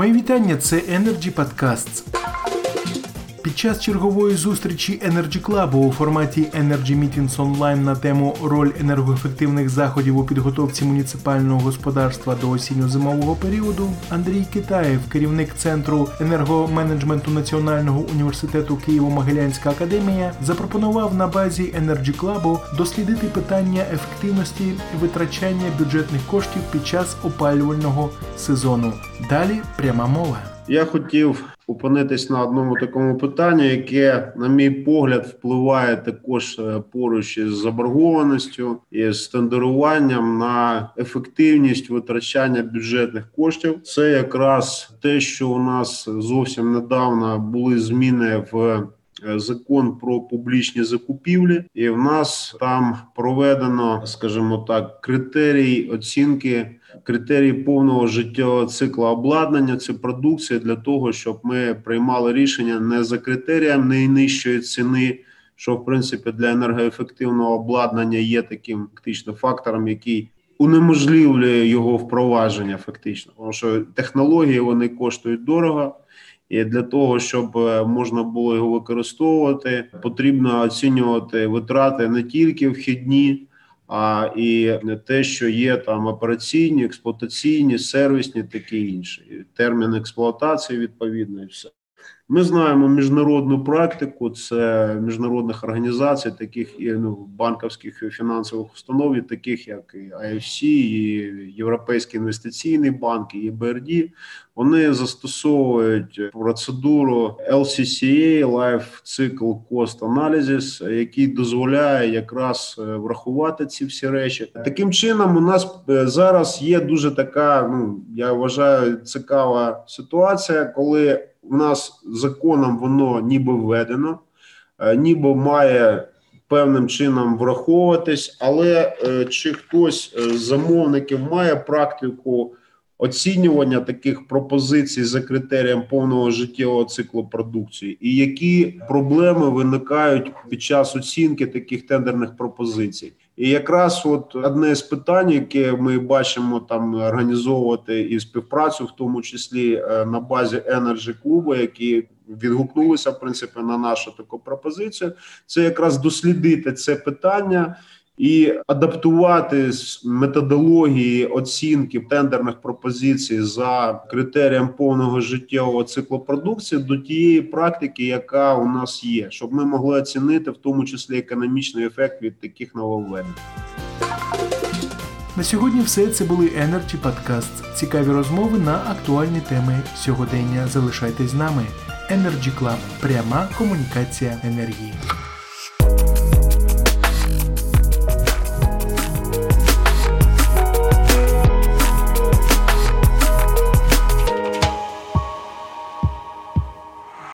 Мої вітання, це Energy Podcasts. Під час чергової зустрічі Energy Club у форматі Energy Meetings Online на тему «Роль енергоефективних заходів у підготовці муніципального господарства до осінньо-зимового періоду» Андрій Китаєв, керівник Центру енергоменеджменту Національного університету Києво-Могилянська академія, запропонував на базі Energy Club дослідити питання ефективності витрачання бюджетних коштів під час опалювального сезону. Далі пряма мова. Я хотів опинитись на одному такому питанні, яке, на мій погляд, впливає також поруч із заборгованістю і з тендеруванням на ефективність витрачання бюджетних коштів. Це якраз те, що у нас зовсім недавно були зміни в Закон про публічні закупівлі, і в нас там проведено, скажімо так, критерії оцінки, критерії повного життєвого циклу обладнання, це продукція, для того, щоб ми приймали рішення не за критерієм найнижчої ціни, що, в принципі, для енергоефективного обладнання є таким фактично фактором, який унеможливлює його впровадження фактично, тому що технології, вони коштують дорого. І для того, щоб можна було його використовувати, потрібно оцінювати витрати не тільки вхідні, а і те, що є там операційні, експлуатаційні, сервісні, таке інше. Термін експлуатації відповідно і все. Ми знаємо міжнародну практику, це міжнародних організацій, таких і банківських і фінансових установ, і таких як і IFC, і Європейський інвестиційний банк, і ЄБРД. Вони застосовують процедуру LCCA, Life Cycle Cost Analysis, який дозволяє якраз врахувати ці всі речі. Таким чином, у нас зараз є дуже така, я вважаю, цікава ситуація, коли у нас законом воно ніби введено, ніби має певним чином враховуватись, але чи хтось з замовників має практику оцінювання таких пропозицій за критерієм повного життєвого циклу продукції, і які проблеми виникають під час оцінки таких тендерних пропозицій. І якраз от одне з питань, яке ми бачимо там організовувати і співпрацю, в тому числі на базі Energy Club, які відгукнулися, в принципі, на нашу таку пропозицію, це якраз дослідити це питання і адаптувати методології оцінки тендерних пропозицій за критерієм повного життєвого циклу продукції до тієї практики, яка у нас є, щоб ми могли оцінити в тому числі економічний ефект від таких нововведень. На сьогодні все. Це були Energy Podcasts. Цікаві розмови на актуальні теми сьогодення. Залишайтесь з нами. Energy Club. Пряма комунікація енергії.